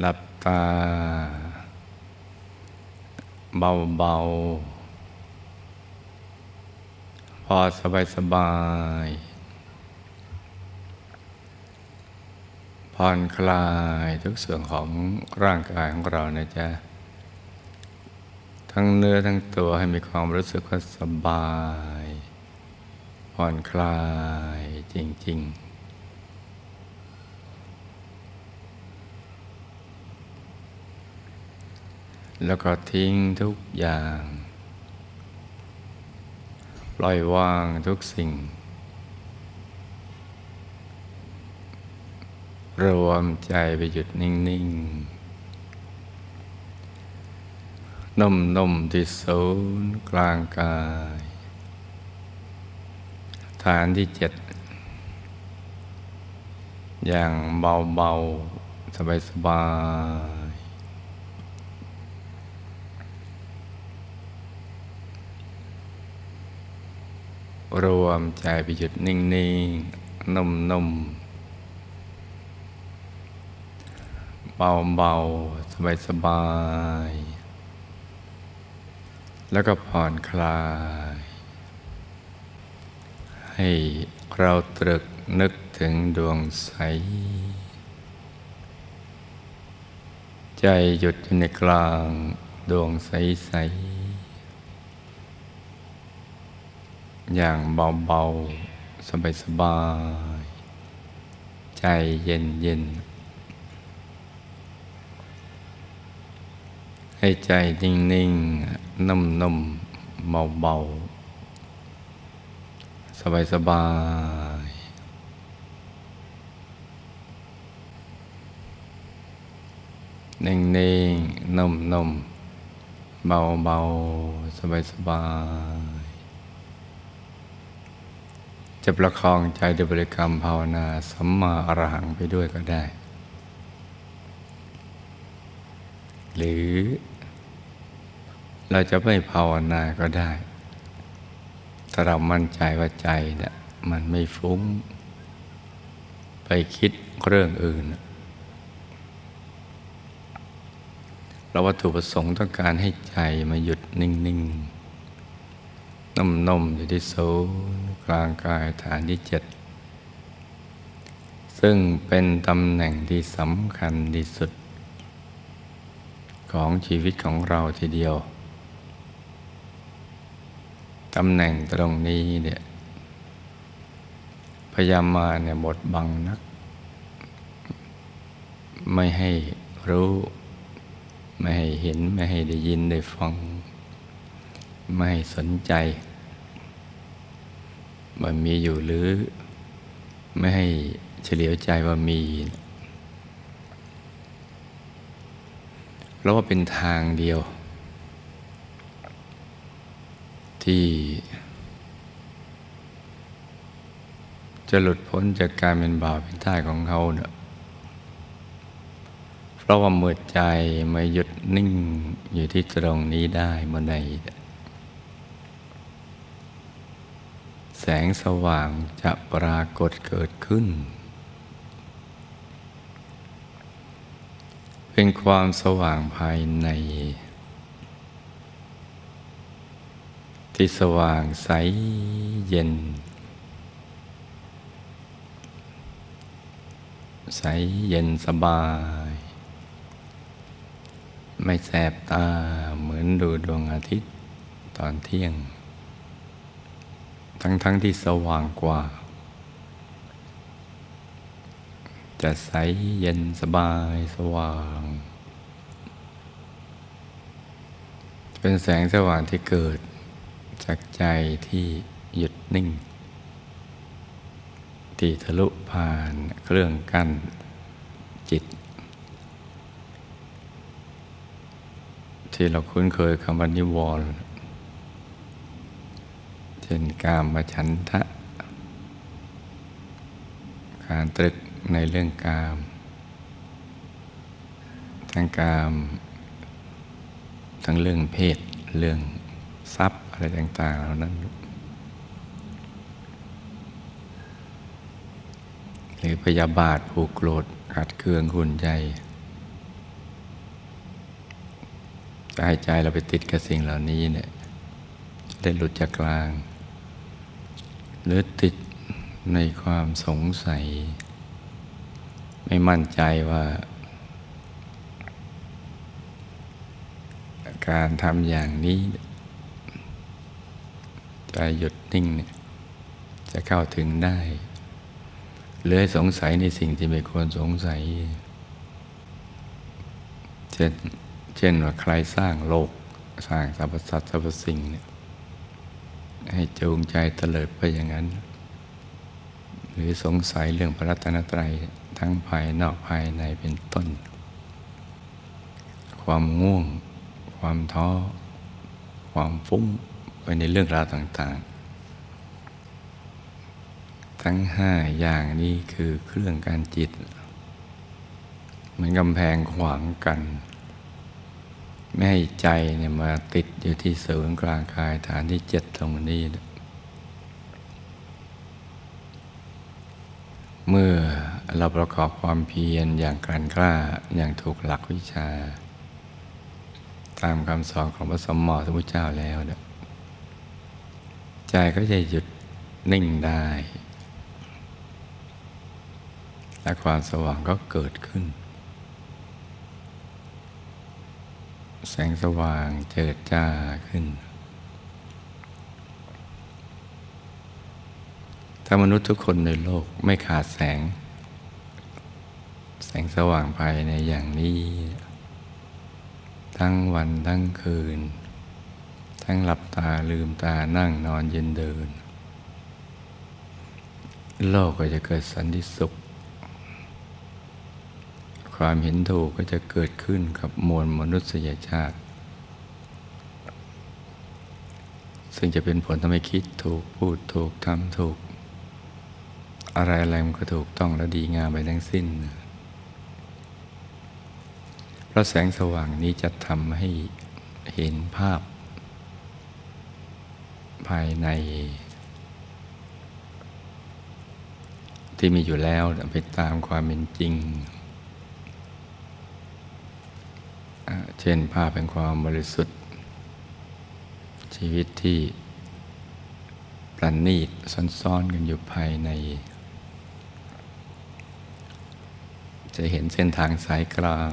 หลับตาเบาๆพอสบายๆผ่อนคลายทุกส่วนของร่างกายของเรานะจ๊ะทั้งเนื้อทั้งตัวให้มีความรู้สึกว่าสบายผ่อนคลายจริงๆแล้วก็ทิ้งทุกอย่างปล่อยวางทุกสิ่งรวมใจไปหยุดนิ่งๆนุ่มๆที่ศูนย์กลางกายฐานที่7อย่างเบาๆสบายๆรวมใจไปหยุดนิ่งๆ นุ่มๆเบาๆสบายๆแล้วก็ผ่อนคลายให้เราตรึกนึกถึงดวงใสใจหยุดอยู่ในกลางดวงใสๆอย่างเบาๆสบายๆใจเย็นๆให้ใจนิ่งๆนุ่มๆเบาๆสบายๆนิ่งๆนุ่มๆเบาๆสบายๆจะประคองใจด้วยบริกรรมภาวนาสัมมาอรหังไปด้วยก็ได้หรือเราจะไม่ภาวนาก็ได้ถ้าเรามั่นใจว่าใจเนี่ยมันไม่ฟุ้งไปคิดเรื่องอื่นเราวัตถุประสงค์ต้องการให้ใจมาหยุดนิ่งๆนุ่มๆอยู่ที่ศูนย์กลางกายฐานที่7ซึ่งเป็นตำแหน่งที่สำคัญที่สุดของชีวิตของเราทีเดียวตำแหน่งตรงนี้เนี่ยพยามารเนี่ยบดบังนักไม่ให้รู้ไม่ให้เห็นไม่ให้ได้ยินได้ฟังไม่สนใจว่ามีอยู่หรือไม่ให้เฉลียวใจว่ามีแล้วว่าเป็นทางเดียวที่จะหลุดพ้นจากการเป็นบ่าวเป็นทาสของเขาเนี่ยเพราะว่าเมื่อใจมาหยุดนิ่งอยู่ที่ตรงนี้ได้เมื่อใดแสงสว่างจะปรากฏเกิดขึ้นเป็นความสว่างภายในที่สว่างใสเย็นใสเย็นสบายไม่แสบตาเหมือนดูดวงอาทิตย์ตอนเที่ยงทั้งที่สว่างกว่าจะใสเย็นสบายสว่างเป็นแสงสว่างที่เกิดจากใจที่หยุดนิ่งที่ทะลุผ่านเครื่องกั้นจิตที่เราคุ้นเคยคำว่านิวรณ์เป็นกามฉันทะการตรึกในเรื่องกามทั้งกามทั้งเรื่องเพศเรื่องทรัพย์อะไรต่างๆเหล่านั้นหรือพยาบาทผูกโกรธขัดเคืองขุ่นใจ จะให้ใจเราไปติดกับสิ่งเหล่านี้เนี่ยได้หลุดจากกลางหรือติดในความสงสัยไม่มั่นใจว่าการทำอย่างนี้ใจหยุดนิ่งเนี่ยจะเข้าถึงได้หรือสงสัยในสิ่งที่ไม่ควรสงสัยเช่นว่าใครสร้างโลกสร้างสรรพสัตว์สรรพสิ่งเนี่ยให้จูงใจเตลิดไปอย่างนั้นหรือสงสัยเรื่องพระรัตนตรัยทั้งภายนอกภายในเป็นต้นความง่วงความท้อความฟุ้งไปในเรื่องราวต่างๆทั้ง5อย่างนี้คือเครื่องกั้นจิตเหมือนกำแพงขวางกันไม่ให้ใจเนี่ยมาติดอยู่ที่ศูนย์กลางกายฐานที่7ตรงนี้เมื่อเราประกอบความเพียรอย่างกลั่นกล้าอย่างถูกหลักวิชาตามคำสอนของพระสัมมาสัมพุทธเจ้าแล้วเนี่ยใจก็จะหยุดนิ่งได้และความสว่างก็เกิดขึ้นแสงสว่างเจิดจ้าขึ้นถ้ามนุษย์ทุกคนในโลกไม่ขาดแสงสว่างภายในอย่างนี้ทั้งวันทั้งคืนทั้งหลับตาลืมตานั่งนอนยืนเดินโลกก็จะเกิดสันติสุขความเห็นถูกก็จะเกิดขึ้นกับมวลมนุษยชาติซึ่งจะเป็นผลทำให้คิดถูกพูดถูกทำถูกอะไรมันก็ถูกต้องและดีงามไปทั้งสิ้นเพราะแสงสว่างนี้จะทำให้เห็นภาพภายในที่มีอยู่แล้วไปตามความเป็นจริงเช่นภาพแห่งความบริสุทธิ์ชีวิตที่ประณีตซ่อนๆกันอยู่ภายในจะเห็นเส้นทางสายกลาง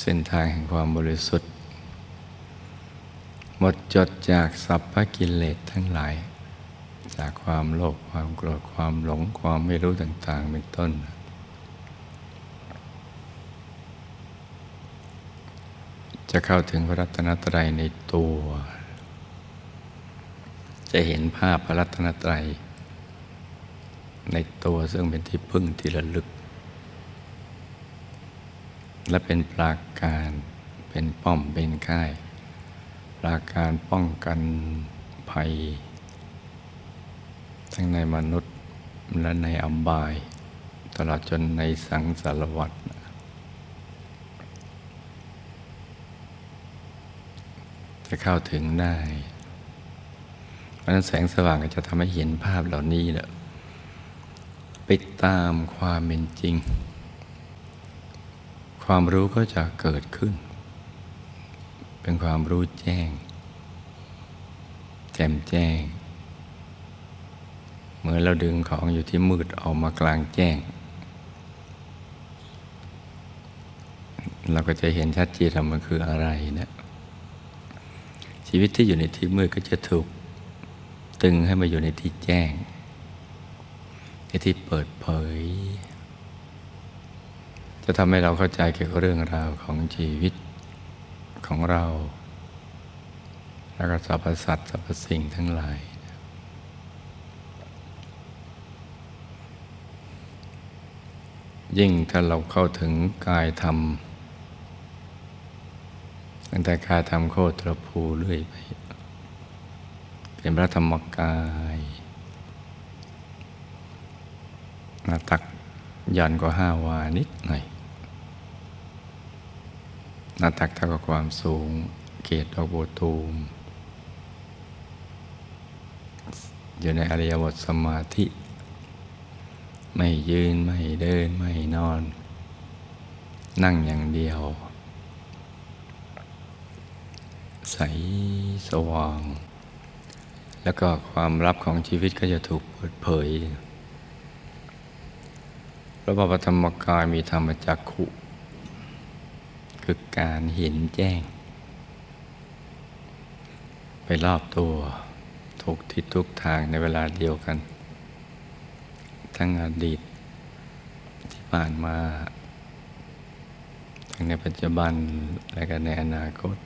เส้นทางแห่งความบริสุทธิ์หมดจดจากสัพพกิเลสทั้งหลายจากความโลภความโกรธความหลงความไม่รู้ต่างๆเป็นต้นจะเข้าถึงพระรัตนตรัยในตัวจะเห็นภาพพระรัตนตรัยในตัวซึ่งเป็นที่พึ่งที่ระลึกและเป็นปราการเป็นป้อมเป็นค่ายปราการป้องกันภัยทั้งในมนุษย์และในอบายตลอดจนในสังสารวัฏจะเข้าถึงได้เพราะฉะนั้นแสงสว่างก็จะทำให้เห็นภาพเหล่านี้แหละไปตามความเป็นจริงความรู้ก็จะเกิดขึ้นเป็นความรู้แจ้งแจ่มแจ้งเหมือนเราดึงของอยู่ที่มืดออกมากลางแจ้งเราก็จะเห็นชัดเจนว่ามันคืออะไรนะชีวิตที่อยู่ในที่มืดก็จะถูกตึงให้มาอยู่ในที่แจ้งในที่เปิดเผยจะทำให้เราเข้าใจเกี่ยวกับเรื่องราวของชีวิตของเราและก็สรรพสัตว์สรรพสิ่งทั้งหลายยิ่งถ้าเราเข้าถึงกายธรรมตั้งแต่กายธรรมโคตรภูเรื่อยไปเป็นพระธรรมกายหน้าตักหย่อนกว่า5วานิดหน่อยหน้าตักเท่ากับความสูงเกศดอกบัวตูมอยู่ในอริยบทสมาธิไม่ยืนไม่เดินไม่นอนนั่งอย่างเดียว ใสสว่างแล้วก็ความลับของชีวิตก็จะถูกเปิดเผยพระธรรมกายมีธรรมจักขุคือการเห็นแจ้งไปรอบตัวทุกทิศทุกทางในเวลาเดียวกันทั้งอดีตที่ผ่านมาทั้งในปัจจุบันและก็ในอนาคต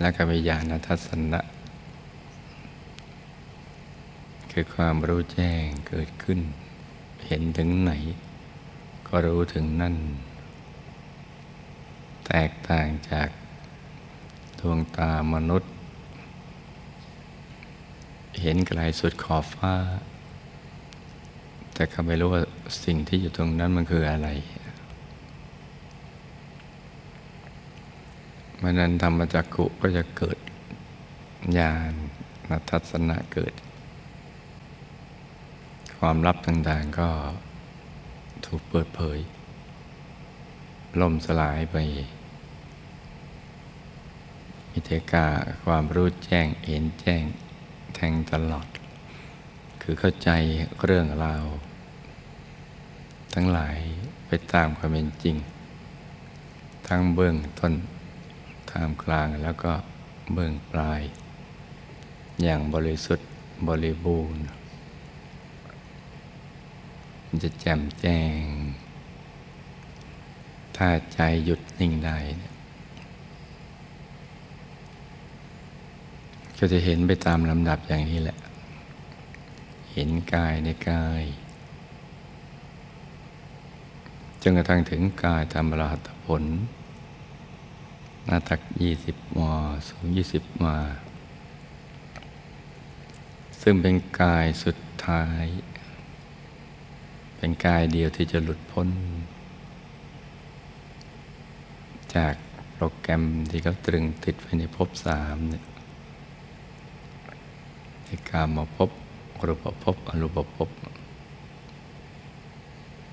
และก็มีญาณทัศนะคือความรู้แจ้งเกิดขึ้นเห็นถึงไหนก็รู้ถึงนั่นแตกต่างจากดวงตามนุษย์เห็นไกลสุดขอบฟ้าแต่เขาไม่รู้ว่าสิ่งที่อยู่ตรงนั้นมันคืออะไรเมื่อนั้นธรรมจักขุก็จะเกิดญาณทัศนะเกิดความลับต่างๆก็ถูกเปิดเผยล่มสลายไปมิเทกาความรู้แจ้งเห็นแจ้งแทงตลอดคือเข้าใจเรื่องราวทั้งหลายไปตามความเป็นจริงทั้งเบื้องต้นท่ามกลางแล้วก็เบื้องปลายอย่างบริสุทธิ์บริบูรณ์จะแจ่มแจ้งถ้าใจหยุดนิ่งได้ก็จะเห็นไปตามลำดับอย่างนี้แหละเห็นกายในกายจนกระทั่งถึงกายธรรมรหัตผลหน้าตัก20 ม.สูง20 ม.ซึ่งเป็นกายสุดท้ายเป็นกายเดียวที่จะหลุดพ้นจากโปรแกรมที่เขาตรึงติดไว้ในภพ3เนี่ยในกามภพรูปภพอรูปภพ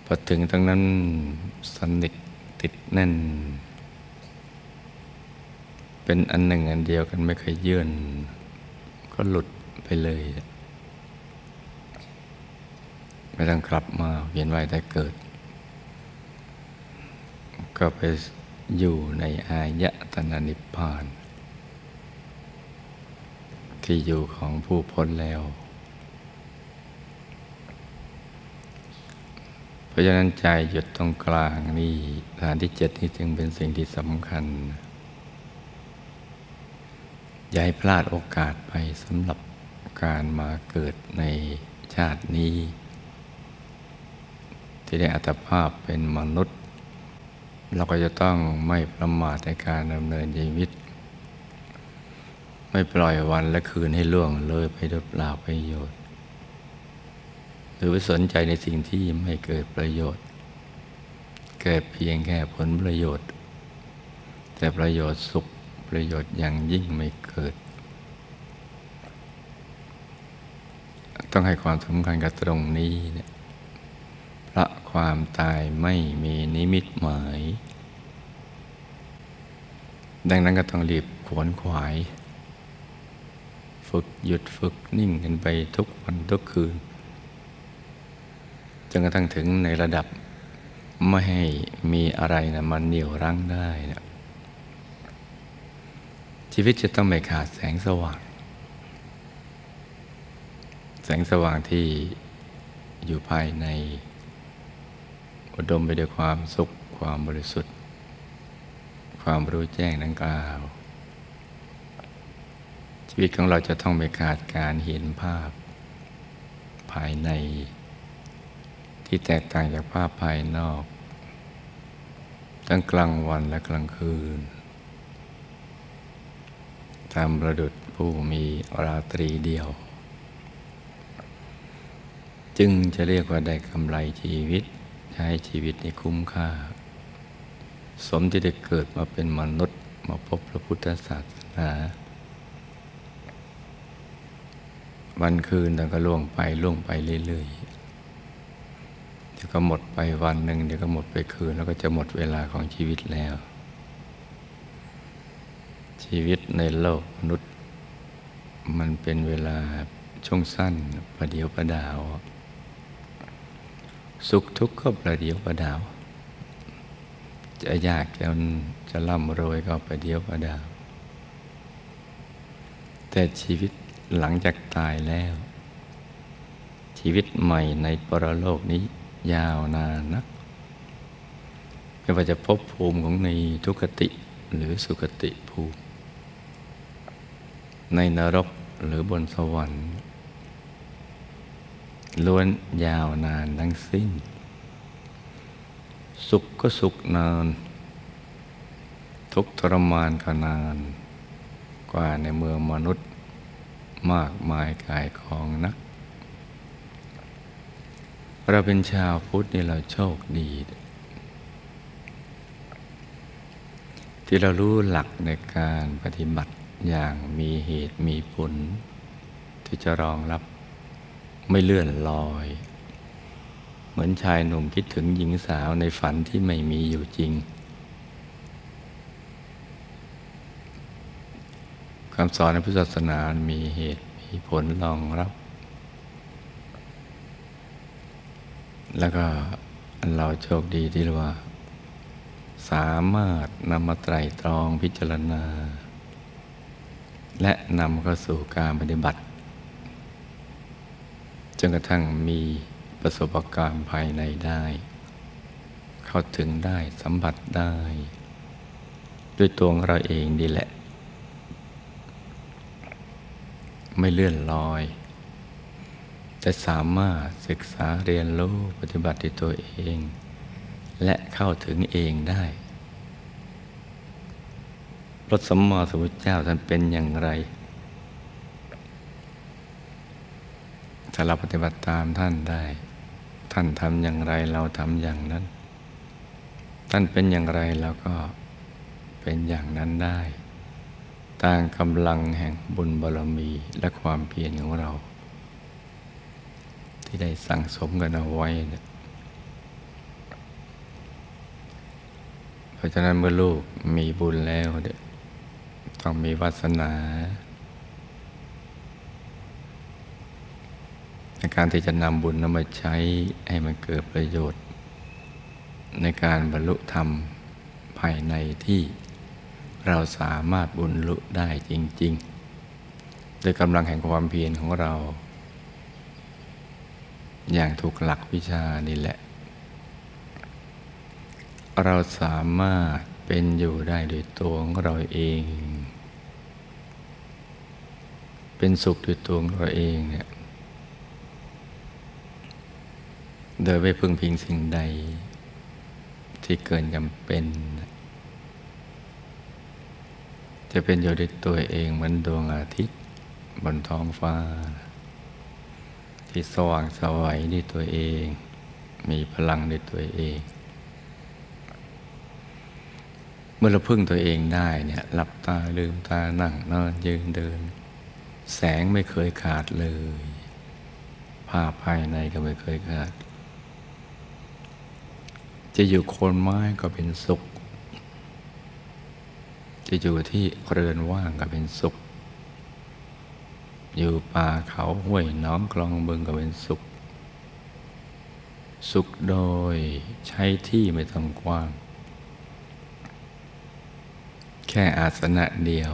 พอถึงตรงนั้นสนิทติดแน่นเป็นอันหนึ่งอันเดียวกันไม่เคยเยื่อนก็หลุดไปเลยไม่ต้องกลับมาเวียนว่ายตายเกิดก็ไปอยู่ในอายตนะนิพพานที่อยู่ของผู้พ้นแล้วเพราะฉะนั้นใจหยุดตรงกลางนี่ฐานที่7นี่จึงเป็นสิ่งที่สำคัญอย่าให้พลาดโอกาสไปสำหรับการมาเกิดในชาตินี้ที่ได้อัตภาพเป็นมนุษย์เราก็จะต้องไม่ประมาทในการดำเนินชีวิตไม่ปล่อยวันและคืนให้ล่วงเลยไปโดยเปล่าประโยชน์หรือไปสนใจในสิ่งที่ไม่เกิดประโยชน์เกิดเพียงแค่ผลประโยชน์แต่ประโยชน์สุขประโยชน์อย่างยิ่งไม่เกิดต้องให้ความสำคัญกับตรงนี้เนี่ยเพราะความตายไม่มีนิมิตหมายดังนั้นก็ต้องรีบขวนขวายฝึกหยุดฝึกนิ่งกันไปทุกวันทุกคืนจนกระทั่งถึงในระดับไม่ให้มีอะไรนะมันเหนี่ยวรั้งได้นะชีวิตจะต้องไม่ขาดแสงสว่างแสงสว่างที่อยู่ภายในอุดมไปด้วยความสุขความบริสุทธิ์ความรู้แจ้งดังกล่าวชีวิตของเราจะต้องไม่ขาดการเห็นภาพภายในที่แตกต่างจากภาพภายนอกทั้งกลางวันและกลางคืนตามประดุจผู้มีราตรีเดียวจึงจะเรียกว่าได้กำไรชีวิตใช้ชีวิตให้คุ้มค่าสมที่ได้เกิดมาเป็นมนุษย์มาพบพระพุทธศาสนาวันคืนแล้วก็ล่วงไปเรื่อยๆเดี๋ยวก็หมดไปวันหนึ่งเดี๋ยวก็หมดไปคืนแล้วก็จะหมดเวลาของชีวิตแล้ว ชีวิตในโลกมนุษย์มันเป็นเวลาช่วงสั้นประเดี๋ยวประดาวสุขทุกข์ก็ประเดี๋ยวประดาวจะยากจะร่ำรวยก็ประเดี๋ยวประดาวแต่ชีวิตหลังจากตายแล้วชีวิตใหม่ในปรโลกนี้ยาวนานนักไม่ว่าจะพบภูมิของในทุกขติหรือสุขติภูมิในนรกหรือบนสวรรค์ล้วนยาวนานทั้งสิ้นสุขก็สุขนานทุกข์ทรมานก็นานกว่าในเมืองมนุษย์มากมายกายกองนักเราเป็นชาวพุทธนี่เราโชคดีที่เรารู้หลักในการปฏิบัติอย่างมีเหตุมีผลที่จะรองรับไม่เลื่อนลอยเหมือนชายหนุ่มคิดถึงหญิงสาวในฝันที่ไม่มีอยู่จริงคำสอนในพุทธศาสนามีเหตุมีผลรองรับแล้วก็เราโชคดีที่ว่าสามารถนำมาไตร่ตรองพิจารณาและนำเข้าสู่การปฏิบัติจนกระทั่งมีประสบการณ์ภายในได้เข้าถึงได้สัมผัสได้ด้วยตัวเราเองดีแหละไม่เลื่อนลอยแต่สามารถศึกษาเรียนรู้ปฏิบัติด้วยตัวเองและเข้าถึงเองได้พระสัมมาสัมพุทธเจ้าท่านเป็นอย่างไรถ้าเราปฏิบัติตามท่านได้ท่านทำอย่างไรเราทำอย่างนั้นท่านเป็นอย่างไรเราก็เป็นอย่างนั้นได้ตามกำลังแห่งบุญบารมีและความเพียรของเราที่ได้สั่งสมกันเอาไว้เพราะฉะนั้นเมื่อลูกมีบุญแล้วต้องมีวาสนาในการที่จะนำบุญนั้นมาใช้ให้มันเกิดประโยชน์ในการบรรลุธรรมภายในที่เราสามารถบรรลุได้จริงๆด้วยกำลังแห่งความเพียรของเราอย่างถูกหลักวิชานี่แหละเราสามารถเป็นอยู่ได้โดยตัวของเราเองเป็นสุขโดยตัวของเราเองเนี่ยโดยไม่พึ่งพิงสิ่งใดที่เกินจำเป็นจะเป็นอยู่ด้วยตัวเองเหมือนดวงอาทิตย์บนท้องฟ้าที่สว่างสวัยด้วยตัวเองมีพลังด้วยตัวเองเมื่อเราพึ่งตัวเองได้เนี่ยหลับตาลืมตานั่งนอนยืนเดินแสงไม่เคยขาดเลยภาพภายในก็ไม่เคยขาดจะอยู่โคนไม้ก็เป็นสุขจะอยู่ที่เรือนว่างก็เป็นสุขอยู่ป่าเขาห้วยหนองคลองบึงก็เป็นสุขสุขโดยใช้ที่ไม่ต้องกว้างแค่อาสนะเดียว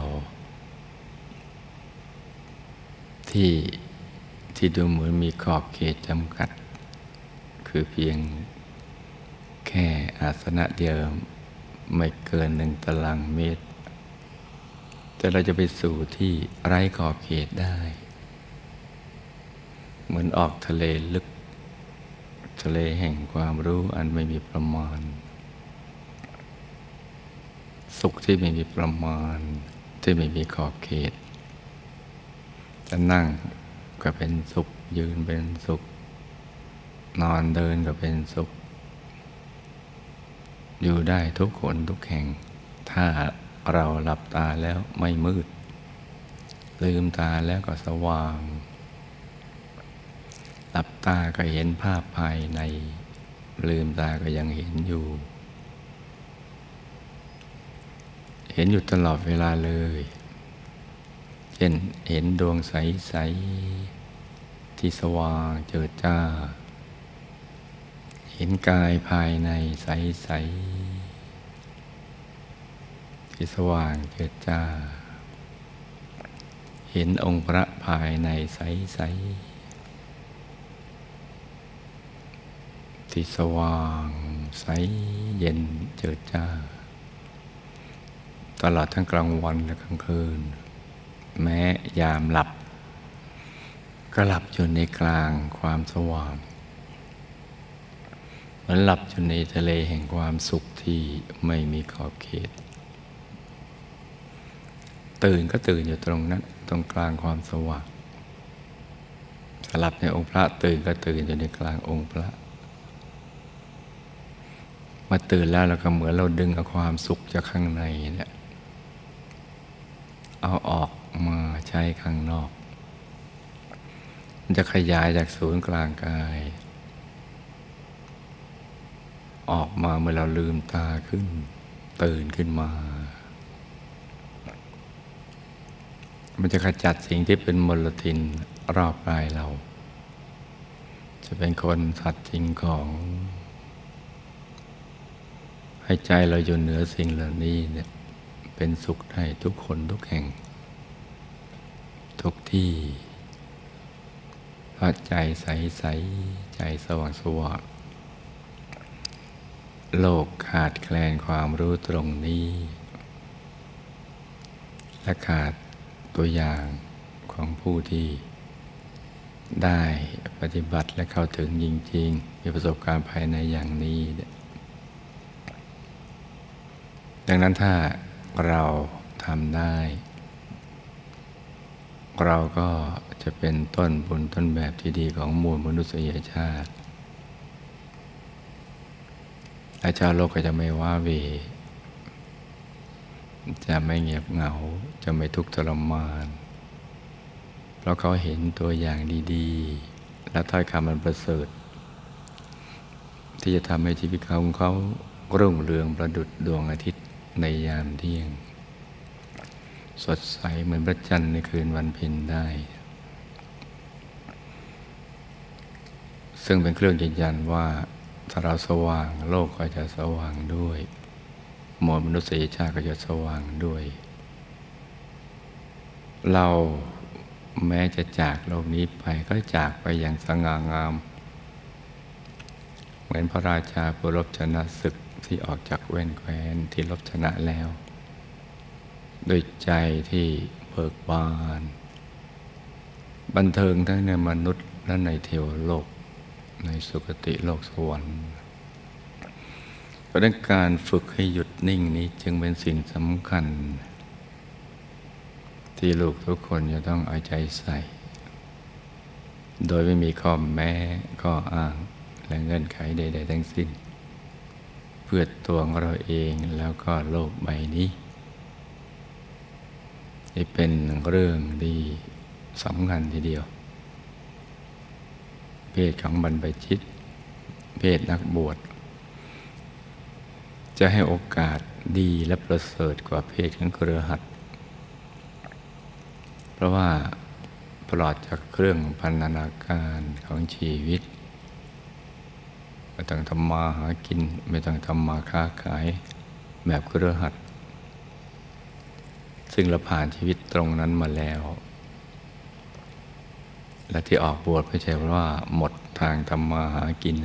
ที่ดูเหมือนมีขอบเขตจำกัดคือเพียงแค่อาสนะเดียวไม่เกิน1 ตารางเมตรแต่เราจะไปสู่ที่ไร้ขอบเขตได้เหมือนออกทะเลลึกทะเลแห่งความรู้อันไม่มีประมาณสุขที่ไม่มีประมาณที่ไม่มีขอบเขตจะนั่งก็เป็นสุขยืนเป็นสุขนอนเดินก็เป็นสุขอยู่ได้ทุกคนทุกแห่งถ้าเราหลับตาแล้วไม่มืดลืมตาแล้วก็สว่างหลับตาก็เห็นภาพภายในลืมตาก็ยังเห็นอยู่ เห็นอยู่ตลอดเวลาเลยเช่นเห็นดวงใสๆที่สว่างเจิดจ้าเห็นกายภายในใสๆที่สว่างเจิดจ้าเห็นองค์พระภายในใสๆที่สว่างใสเย็นเจิดจ้าตลอดทั้งกลางวันและกลางคืนแม้ยามหลับก็หลับอยู่ในกลางความสว่างเหมือนหลับอยู่ในทะเลแห่งความสุขที่ไม่มีขอบเขตตื่นก็ตื่นอยู่ตรงนั้นตรงกลางความสว่างหลับในองค์พระตื่นก็ตื่นอยู่ในกลางองค์พระมาตื่นแล้วเราก็เหมือนเราดึงเอาความสุขจากข้างในเนี่ยเอาออกมาใช้ข้างนอกมันจะขยายจากศูนย์กลางกายออกมาเมื่อเราลืมตาขึ้นตื่นขึ้นมามันจะขจัดสิ่งที่เป็นมลทินรอบกายเราจะเป็นคนสัตว์สิ่งของให้ใจเราอยู่เหนือสิ่งเหล่านี้เนี่ยเป็นสุขได้ทุกคนทุกแห่งทุกที่เพราะใจใสใสใจสว่างสว่างโลกขาดแคลนความรู้ตรงนี้และขาดตัวอย่างของผู้ที่ได้ปฏิบัติและเข้าถึงจริงๆมีประสบการณ์ภายในอย่างนี้ดังนั้นถ้าเราทำได้เราก็จะเป็นต้นบุญต้นแบบที่ดีของมวลมนุษยชาติและชาวโลกก็จะไม่ว้าเหวจะไม่เงียบเหงาจะไม่ทุกข์ทรมานเพราะเขาเห็นตัวอย่างดีๆและถ้อยคำอันประเสริฐที่จะทำให้ชีวิตของเขารุ่งเรืองประดุจดวงอาทิตย์ในยามเที่ยงสดใสเหมือนพระจันทร์ในคืนวันเพ็ญได้ซึ่งเป็นเครื่องยืนยันว่าถ้าเราสว่างโลกก็จะสว่างด้วยมวลมนุษยชาติก็จะสว่างด้วยเราแม้จะจากโลกนี้ไปก็จากไปอย่างสง่างามเหมือนพระราชาผู้รบชนะศึกที่ออกจากแว่นแคว้นที่รบชนะแล้วด้วยใจที่เบิกบานบันเทิงทั้งในมนุษย์และในเทวโลกในสุคติโลกสวรรค์เพราะการฝึกให้หยุดนิ่งนี้จึงเป็นสิ่งสำคัญที่ลูกทุกคนจะต้องเอาใจใส่โดยไม่มีข้อแม้ข้ออ้างและเงื่อนไขใดๆทั้งสิ้นเพื่อตัวของเราเองแล้วก็โลกใบนี้นี่เป็นเรื่องดีสำคัญทีเดียวเพศของบรรพชิตเพศนักบวชจะให้โอกาสดีและประเสริฐกว่าเพศของเครือขัดเพราะว่าปลอดจากเครื่องพันธนาการของชีวิตไม่ต้องทำมาหากินไม่ต้องทำมาค้าขายแบบเครือขัดซึ่งเราผ่านชีวิตตรงนั้นมาแล้วและที่ออกบวชไม่ใช่เพราะว่าหมดทางทำมาหากิน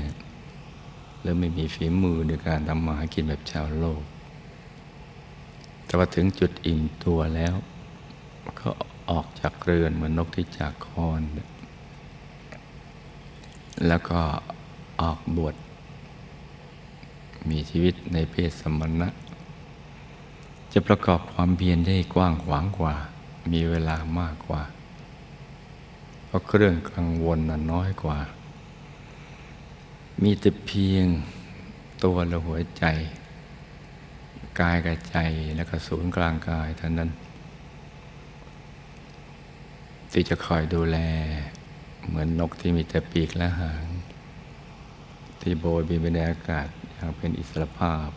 แล้วไม่มีฝีมือในการทำมาหากินแบบชาวโลกแต่ว่าถึงจุดอิ่มตัวแล้วก็ออกจากเรือนเหมือนนกที่จากคอนแล้วก็ออกบวชมีชีวิตในเพศสมณะจะประกอบความเพียรได้กว้างขวางกว่ามีเวลามากกว่าเพราะเครื่องกังวลน้อยกว่ามีแต่เพียงตัวและหัวใจกายกับใจและก็ศูนย์กลางกายเท่านั้นที่จะคอยดูแลเหมือนนกที่มีแต่ปีกและหางที่โบยบินไปในอากาศอย่างเป็นอิสรภาพ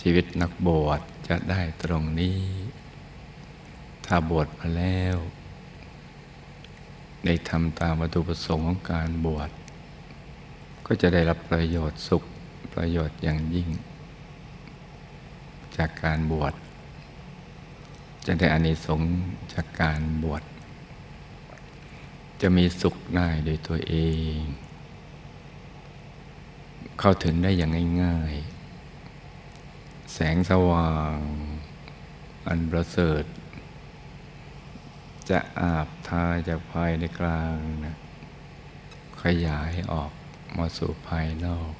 ชีวิตนักบวชจะได้ตรงนี้ถ้าบวชมาแล้วได้ทำตามวัตถุประสงค์ของการบวชก็จะได้รับประโยชน์สุขประโยชน์อย่างยิ่งจากการบวชจะได้อานิสงส์จากการบวชจะมีสุขได้โดยตัวเองเข้าถึงได้อย่างง่ายๆแสงสว่างอันประเสริฐจะอาบทาจากภายในกลางนะขยายออกมาสู่ภายนอก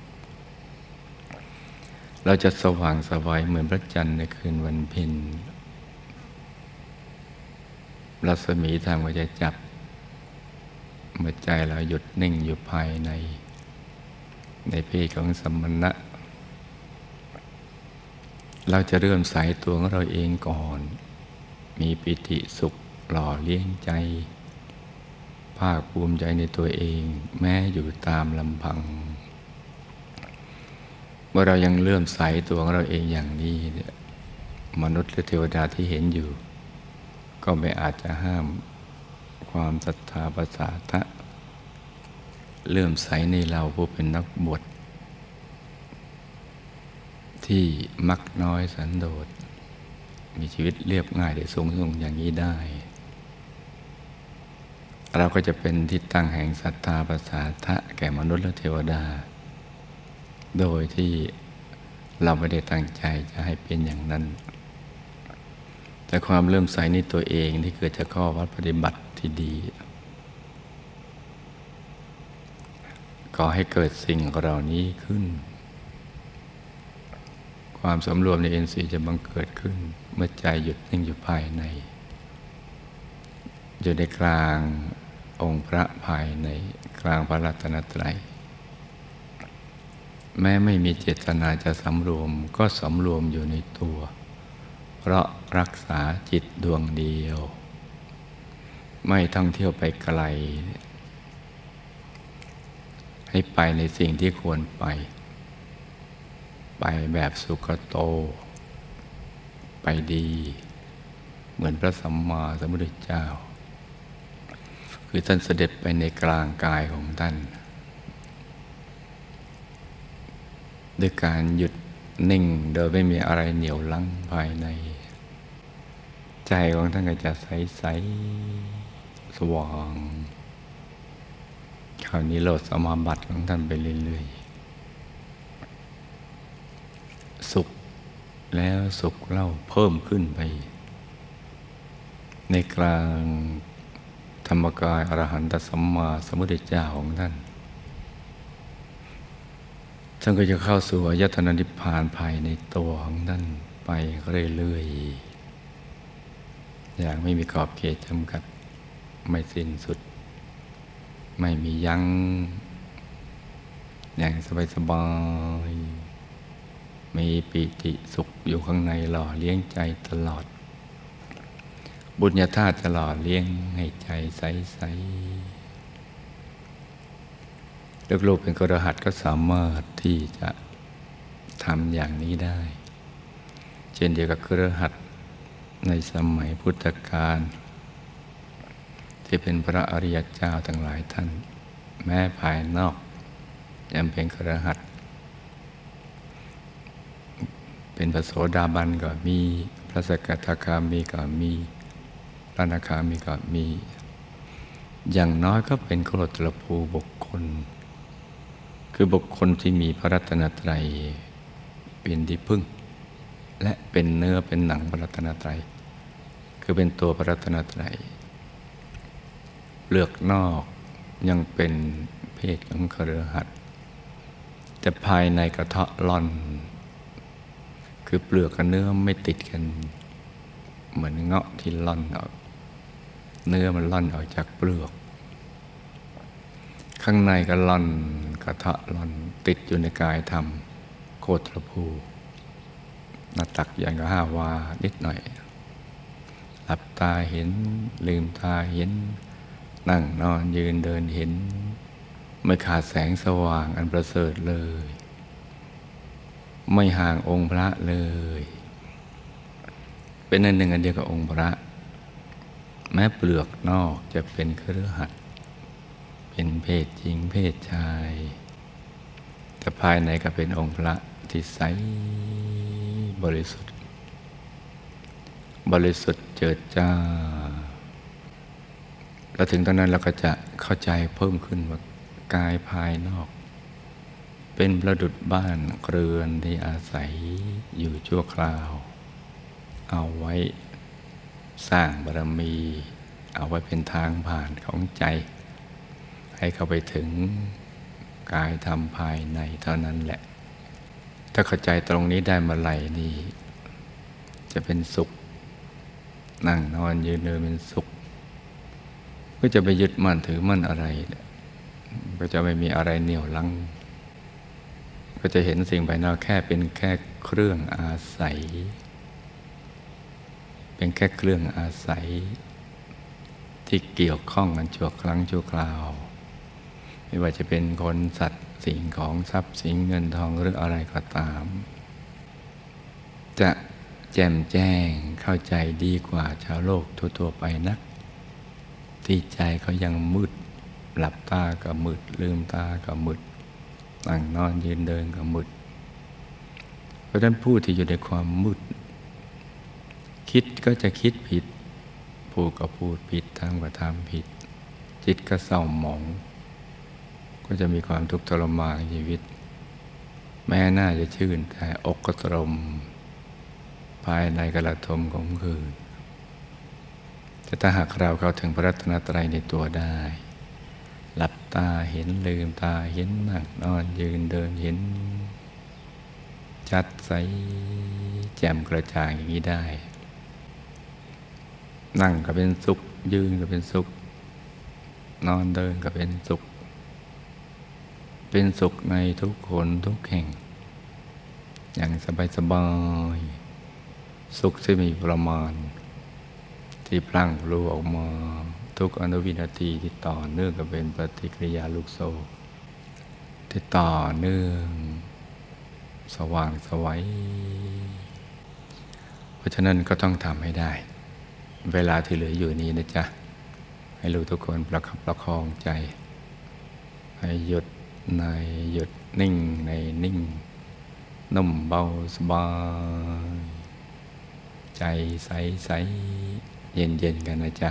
เราจะสว่างสวัยเหมือนพระจันทร์ในคืนวันเพ็ญรัศมีธรรมก็จะจับเมื่อใจเราหยุดนิ่งอยู่ภายในเพศของสมณะเราจะเริ่มใส่ตัวของเราเองก่อนมีปิติสุขหล่อเลี้ยงใจภาคภูมิใจในตัวเองแม้อยู่ตามลำพังเมื่อเรายังเลื่อมใสตัวของเราเองอย่างนี้มนุษย์และเทวดาที่เห็นอยู่ก็ไม่อาจจะห้ามความศรัทธาประสาทะเลื่อมใสในเราผู้เป็นนักบวชที่มักน้อยสันโดษมีชีวิตเรียบง่ายได้ทรงอย่างนี้ได้เราก็จะเป็นที่ตั้งแห่งศรัทธาประสาทะแก่มนุษย์และเทวดาโดยที่เราไม่ได้ตั้งใจจะให้เป็นอย่างนั้นแต่ความเลื่อมใสในตัวเองที่เกิดจากข้อวัดปฏิบัติที่ดีก่อให้เกิดสิ่งเหล่านี้ขึ้นความสำรวมในอินทรีย์จะบังเกิดขึ้นเมื่อใจหยุดนิ่งอยู่ภายในอยู่ในกลางองค์พระภายในกลางพระรัตนตรัยแม้ไม่มีเจตนาจะสำรวมก็สำรวมอยู่ในตัวเพราะรักษาจิตดวงเดียวไม่ท่องเที่ยวไปไกลให้ไปในสิ่งที่ควรไปแบบสุขโตไปดีเหมือนพระสัมมาสัมพุทธเจ้าคือท่านเสด็จไปในกลางกายของท่านด้วยการหยุดนิ่งโดยไม่มีอะไรเหนี่ยวลังภายในใจของท่านก็จะใสๆสว่างคราวนี้โลดสมาบัติของท่านไปเรื่อยๆสุขแล้วสุขเล่าเพิ่มขึ้นไปในกลางธรรมกายอรหันตสัมมาสัมพุทธเจ้าของท่านท่านก็จะเข้าสู่อายตนะนิพพานภายในตัวของท่านไปเรื่อยๆอย่างไม่มีขอบเขตจำกัดไม่สิ้นสุดไม่มียั้งอย่างสบายๆมีปิติสุขอยู่ข้างในหล่อเลี้ยงใจตลอดบุญญาธาตุจะหล่อเลี้ยงให้ใจใสๆลูกๆเป็นกระหัตก็สามารถที่จะทำอย่างนี้ได้เช่นเดียวกับกระหัตในสมัยพุทธกาลที่เป็นพระอริยเจ้าทั้งหลายท่านแม้ภายนอกยังเป็นกระหัตเป็นพระโสดาบันก็มีพระสกทาคามีก็มีพระอนาคามีก็มีอย่างน้อยก็เป็นโคตรภูบุคคลคือบุคคลที่มีพระรัตนตรัยเป็นที่พึ่งและเป็นเนื้อเป็นหนังพระรัตนตรัยคือเป็นตัวพระรัตนตรัยเปลือกนอกยังเป็นเพศของคฤหัสถ์แต่ภายในกระเทาะร่อนคือเปลือกกับเนื้อไม่ติดกันเหมือนเงาะที่ร่อนออกเนื้อมันร่อนออกจากเปลือกข้างในก็ร่อนกระทะร่อนติดอยู่ในกายธรรมโคตรภูหน้าตักอย่างกับห้าวานิดหน่อยหลับตาเห็นลืมตาเห็นนั่งนอนยืนเดินเห็นไม่ขาดแสงสว่างอันประเสริฐเลย ไม่ห่างองค์พระเลยเป็นอันหนึ่งอันเดียวกับองค์พระแม้เปลือกนอกจะเป็นคฤหัสถ์เป็นเพศหญิงเพศชายแต่ภายในก็เป็นองค์พระที่ใสบริสุทธิ์เจิดจ้าเราถึงตอนนั้นเราก็จะเข้าใจเพิ่มขึ้นว่ากายภายนอกเป็นประดุจบ้านเรือนที่อาศัยอยู่ชั่วคราวเอาไว้สร้างบารมีเอาไว้เป็นทางผ่านของใจให้เข้าไปถึงกายธรรมภายในเท่านั้นแหละถ้าเข้าใจตรงนี้ได้เมื่อไหร่นี่จะเป็นสุขนั่งนอนยืนเดินเป็นสุขก็จะไปยึดมั่นถือมั่นอะไรก็จะไม่มีอะไรเหนี่ยวลังก็จะเห็นสิ่งภายนอกแค่เป็นแค่เครื่องอาศัยที่เกี่ยวข้องกันชั่วครั้งชั่วคราวไม่ว่าจะเป็นคนสัตว์สิ่งของทรัพย์สินเงินทองหรืออะไรก็ตามจะแจ่มแจ้งเข้าใจดีกว่าชาวโลกทั่วๆไปนักที่ใจเขายังมืดหลับตาก็มืดลืมตาก็มืดนั่งนอนยืนเดินก็มืดเพราะฉะนั้นผู้ที่อยู่ในความมืดคิดก็จะคิดผิดพูดก็พูดผิดทำก็ทำผิดจิตก็เศร้าหมองก็จะมีความทุกข์ทรมานในชีวิตแม้หน้าจะชื่นแต่อกก็ตรมภายในกระทมของคืนแต่ถ้าหากเราเข้าถึงพระรัตนตรัยในตัวได้หลับตาเห็นลืมตาเห็นนั่งนอนยืนเดินเห็นชัดใสแจ่มกระจ่างอย่างนี้ได้นั่งก็เป็นสุขยืนก็เป็นสุขนอนเดินก็เป็นสุขในทุกคนทุกแห่งอย่างสบายๆสุขที่มีประมาณที่พลั่งพลูออกมาทุกอนุวินาทีที่ต่อเนื่องก็เป็นปฏิกิริยาลูกโซ่ที่ต่อเนื่องสว่างสวยเพราะฉะนั้นก็ต้องทำให้ได้เวลาที่เหลืออยู่นี้นะจ๊ะให้ลูกทุกคนประคับประคองใจให้หยุดในหยุดนิ่งในนิ่งนุ่มเบาสบายใจใสๆเย็นๆกันนะจ๊ะ